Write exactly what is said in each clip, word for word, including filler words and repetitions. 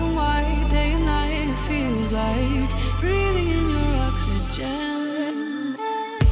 and white, day and night. It feels like breathing in your oxygen. Oh,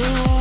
Till the end of time.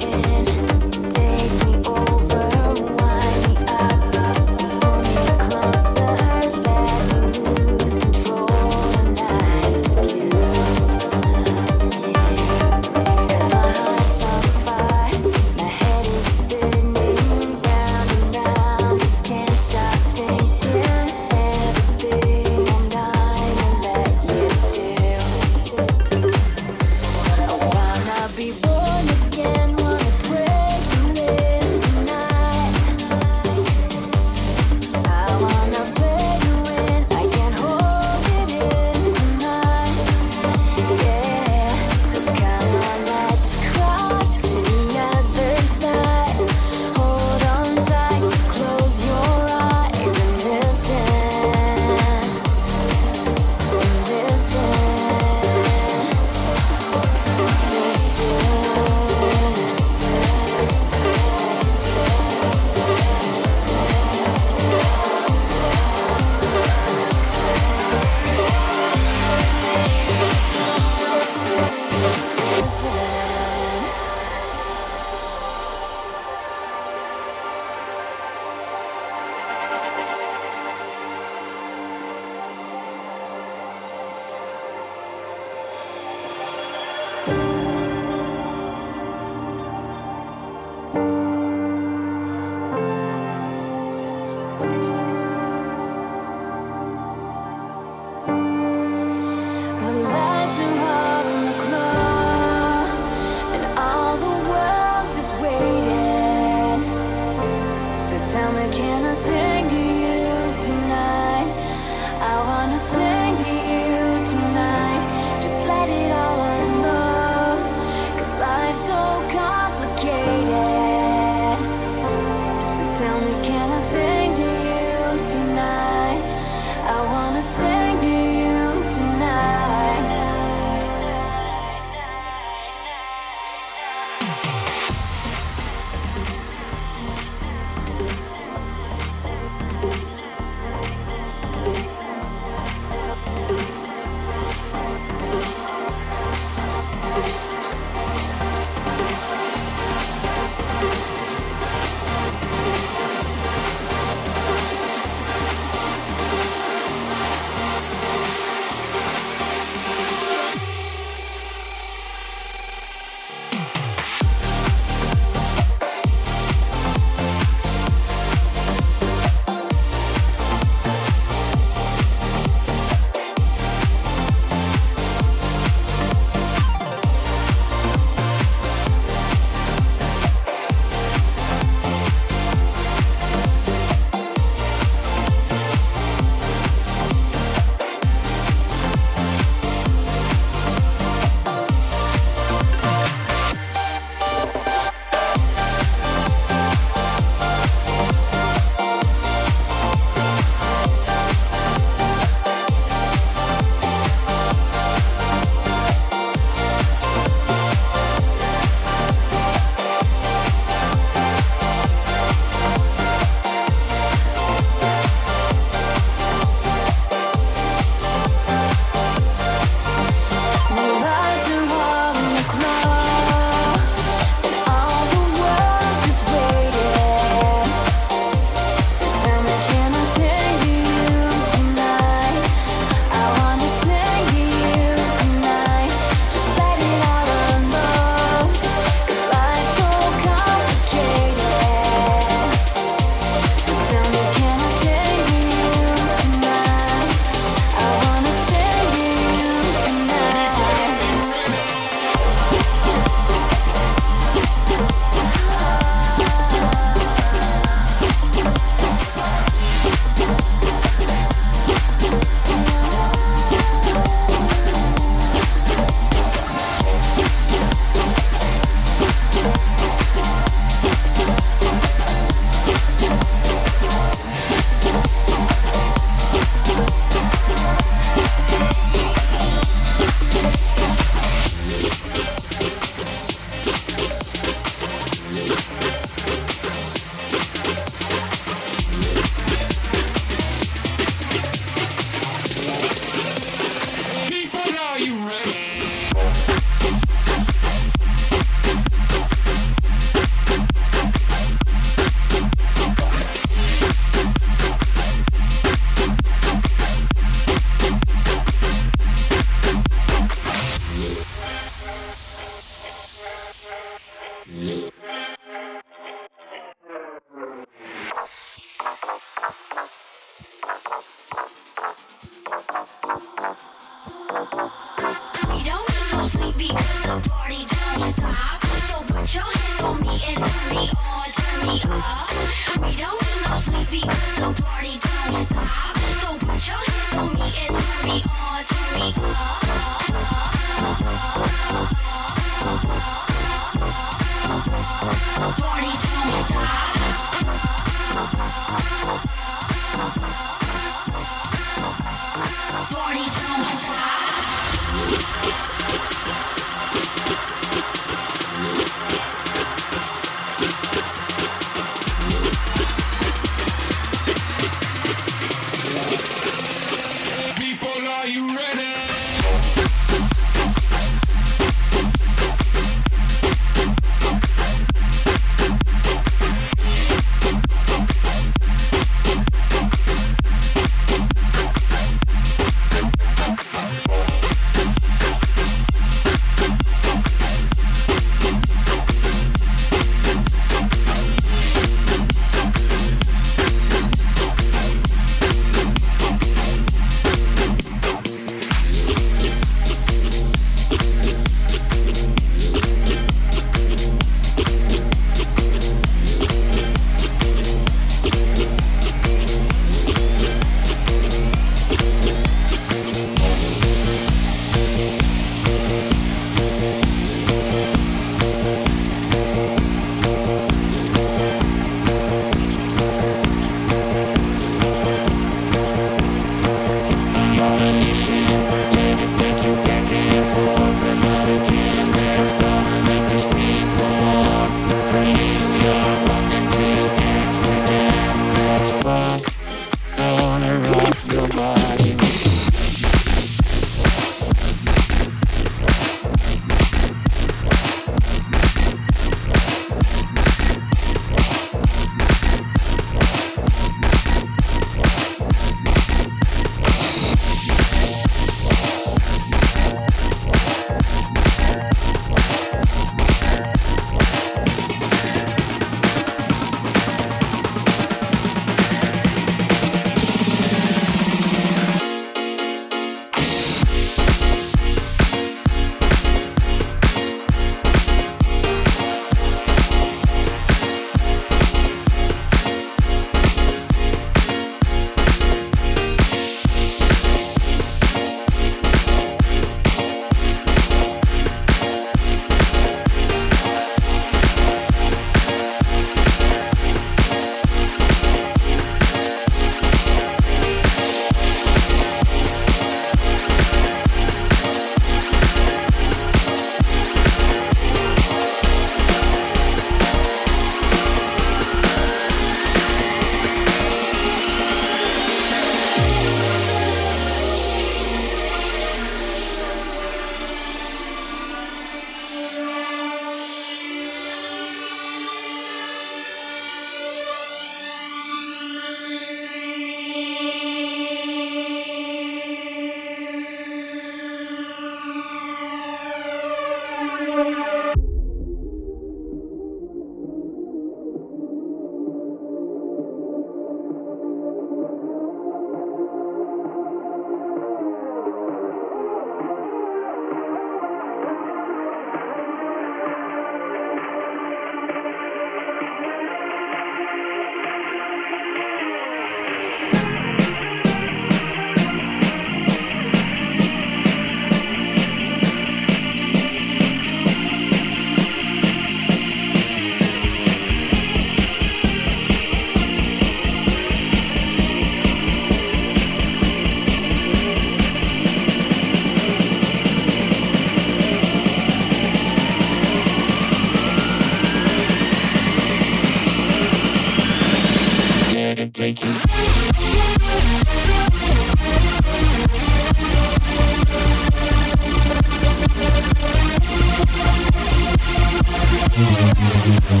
We'll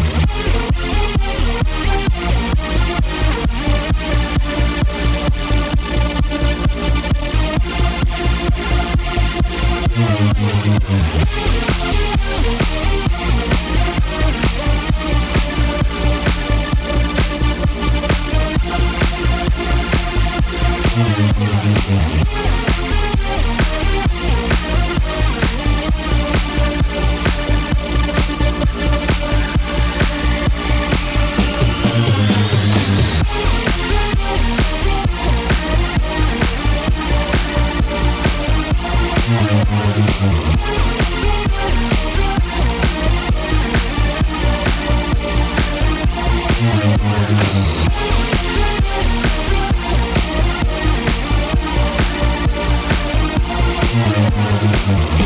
be right back.